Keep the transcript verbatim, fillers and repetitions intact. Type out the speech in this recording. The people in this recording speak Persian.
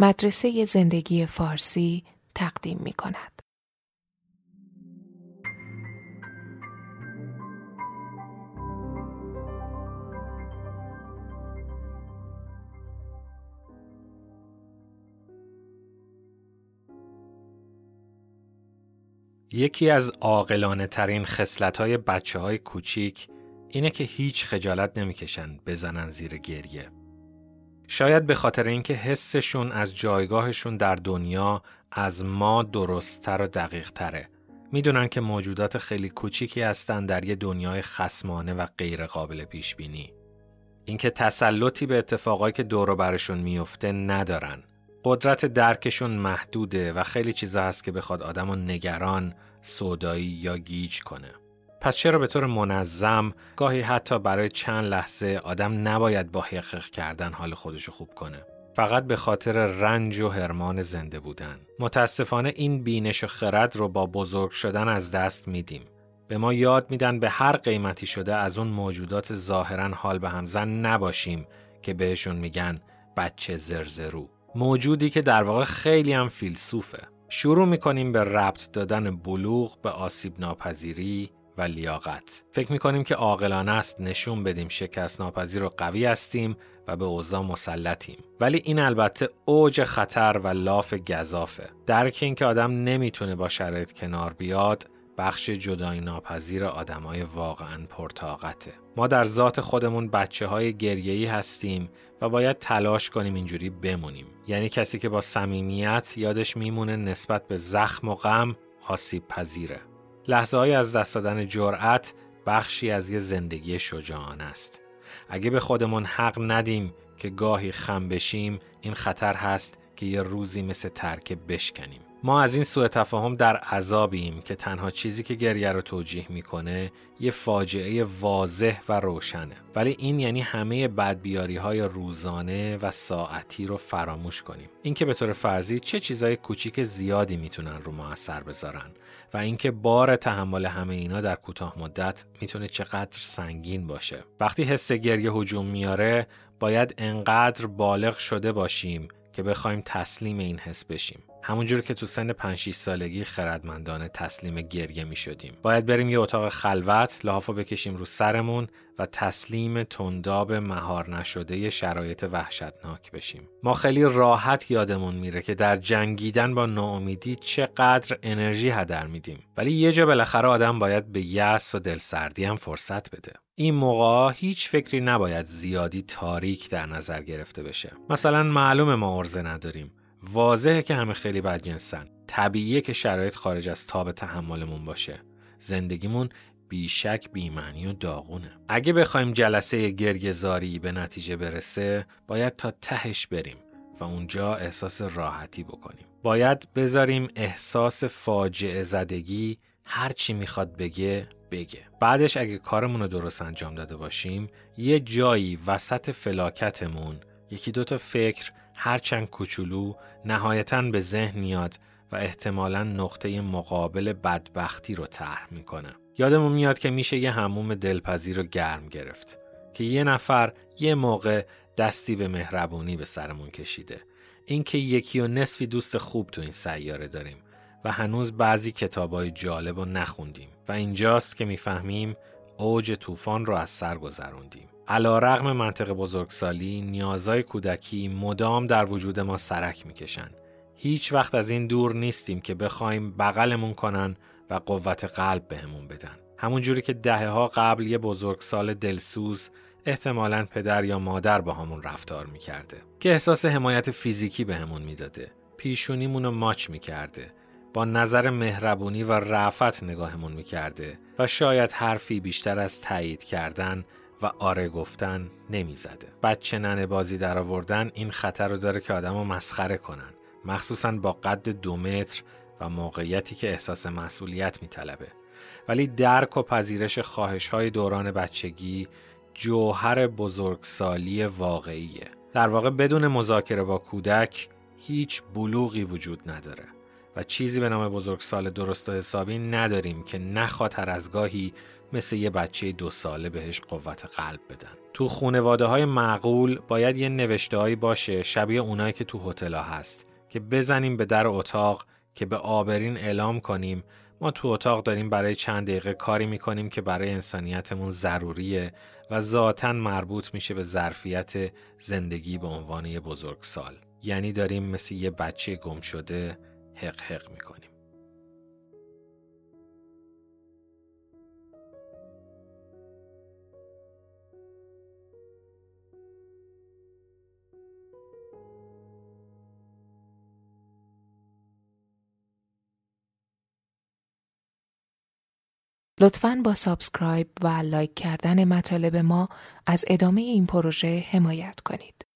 مدرسه زندگی فارسی تقدیم می کند. یکی از عاقلانه ترین خصلت‌های بچه‌های کوچیک اینه که هیچ خجالت نمی‌کشن بزنن زیر گریه. شاید به خاطر اینکه حسشون از جایگاهشون در دنیا از ما درست‌تر و دقیق‌تره. میدونن که موجودات خیلی کوچیکی هستن در یه دنیای خصمانه و غیر قابل پیش‌بینی. اینکه تسلطی به اتفاقایی که دور و برشون میفته ندارن. قدرت درکشون محدوده و خیلی چیزا هست که بخواد آدمو نگران، سودایی یا گیج کنه. پس چرا به طور منظم گاهی حتی برای چند لحظه آدم نباید با حقیق کردن حال خودشو خوب کنه؟ فقط به خاطر رنج و حرمان زنده بودن. متاسفانه این بینش و خرد رو با بزرگ شدن از دست میدیم. به ما یاد میدن به هر قیمتی شده از اون موجودات ظاهرا حال به هم زن نباشیم که بهشون میگن بچه زرزرو. موجودی که در واقع خیلی هم فیلسوفه. شروع میکنیم به ربط دادن بلوغ به آسیب ناپذیری و لیاقت. فکر میکنیم که عاقلانه است نشون بدیم شکست ناپذیر و قوی هستیم و به اوضاع مسلطیم. ولی این البته اوج خطر و لاف گزافه. درک این که آدم نمیتونه با شرایط کنار بیاد بخش جدایی ناپذیر آدمای واقعاً پرطاقته. ما در ذات خودمون بچه‌های گریه‌ای هستیم و باید تلاش کنیم اینجوری بمونیم. یعنی کسی که با صمیمیت یادش میمونه نسبت به زخم و غم آسیب پذیره. لحظه‌های از دست دادن جرأت بخشی از یه زندگی شجاعانه است. اگه به خودمون حق ندیم که گاهی خم بشیم، این خطر هست که یه روزی مثل ترکه بشکنیم. ما از این سوء تفاهم در عذابیم که تنها چیزی که گریه رو توجیه میکنه یه فاجعه واضح و روشنه. ولی این یعنی همه بدبیاری‌های روزانه و ساعتی رو فراموش کنیم. اینکه به طور فرضی چه چیزای کوچیک زیادی میتونن رو ما اثر بذارن و اینکه بار تحمل همه اینا در کوتاه مدت میتونه چقدر سنگین باشه. وقتی حس گریه هجوم میاره، باید انقدر بالغ شده باشیم که بخوایم تسلیم این حس بشیم. همونجور که تو سن پنج شش سالگی خردمندانه تسلیم گریه می شدیم. باید بریم یه اتاق خلوت، لحافو بکشیم رو سرمون و تسلیم تنداب مهار نشده شرایط وحشتناک بشیم. ما خیلی راحت یادمون میره که در جنگیدن با ناامیدی چقدر انرژی هدر میدیم. ولی یه جا بالاخره آدم باید به یأس و دلسردی هم فرصت بده. این موقعا هیچ فکری نباید زیادی تاریک در نظر گرفته بشه. مثلا معلومه ما عرضه نداریم. واضحه که همه خیلی بدجنسن. طبیعیه که شرایط خارج از تاب تحملمون باشه. زندگیمون بیشک بی‌معنی و داغونه. اگه بخوایم جلسه گریه‌زاری به نتیجه برسه، باید تا تهش بریم و اونجا احساس راحتی بکنیم. باید بذاریم احساس فاجعه زدگی هر چی میخواد بگه بگه. بعدش اگه کارمون رو درست انجام داده باشیم، یه جایی وسط فلاکتمون یکی دو تا فکر هرچند کوچولو نهایتاً به ذهن میاد و احتمالاً نقطه مقابل بدبختی رو طرح میکنه. یادمون میاد که میشه یه حموم دلپذیر رو گرم گرفت که یه نفر یه موقع دستی به مهربونی به سرمون کشیده. این که یکی و نصفی دوست خوب تو این سیاره داریم و هنوز بعضی کتابای جالب رو نخوندیم و اینجاست که میفهمیم اوج طوفان رو از سر گذروندیم. علیرغم منطق بزرگسالی، نیازهای کودکی مدام در وجود ما سرک میکشن. هیچ وقت از این دور نیستیم که بخوایم بغلمون کنن و قوت قلب بهمون بدن. همون جوری که دهه‌ها قبل یه بزرگسال دلسوز احتمالاً پدر یا مادر با همون رفتار میکرده که احساس حمایت فیزیکی بهمون میداده، پیشونیمون رو ماچ میکرده، با نظر مهربونی و رأفت نگاهمون میکرده و شاید حرفی بیشتر از تایید کردن و آره گفتن نمیزده. بچه ننه بازی در آوردن این خطر رو داره که آدمو مسخره کنن، مخصوصاً با قد دو متر و موقعیتی که احساس مسئولیت میطلبه. ولی درک و پذیرش خواهش‌های دوران بچگی جوهر بزرگسالی واقعیه. در واقع بدون مذاکره با کودک هیچ بلوغی وجود نداره و چیزی به نام بزرگسال درست و حسابی نداریم که نخاطر از گاهی مثل یه بچه دو ساله بهش قوت قلب بدن. تو خانواده های معقول باید یه نوشته هایی باشه شبیه اونایی که تو هتل‌ها هست که بزنیم به در اتاق که به آبرین اعلام کنیم ما تو اتاق داریم برای چند دقیقه کاری میکنیم که برای انسانیتمون ضروریه و ذاتاً مربوط میشه به ظرفیت زندگی به عنوان یه بزرگسال. یعنی داریم مثل یه بچه گم شده حق حق میکنیم. لطفاً با سابسکرایب و لایک کردن مطالب ما از ادامه این پروژه حمایت کنید.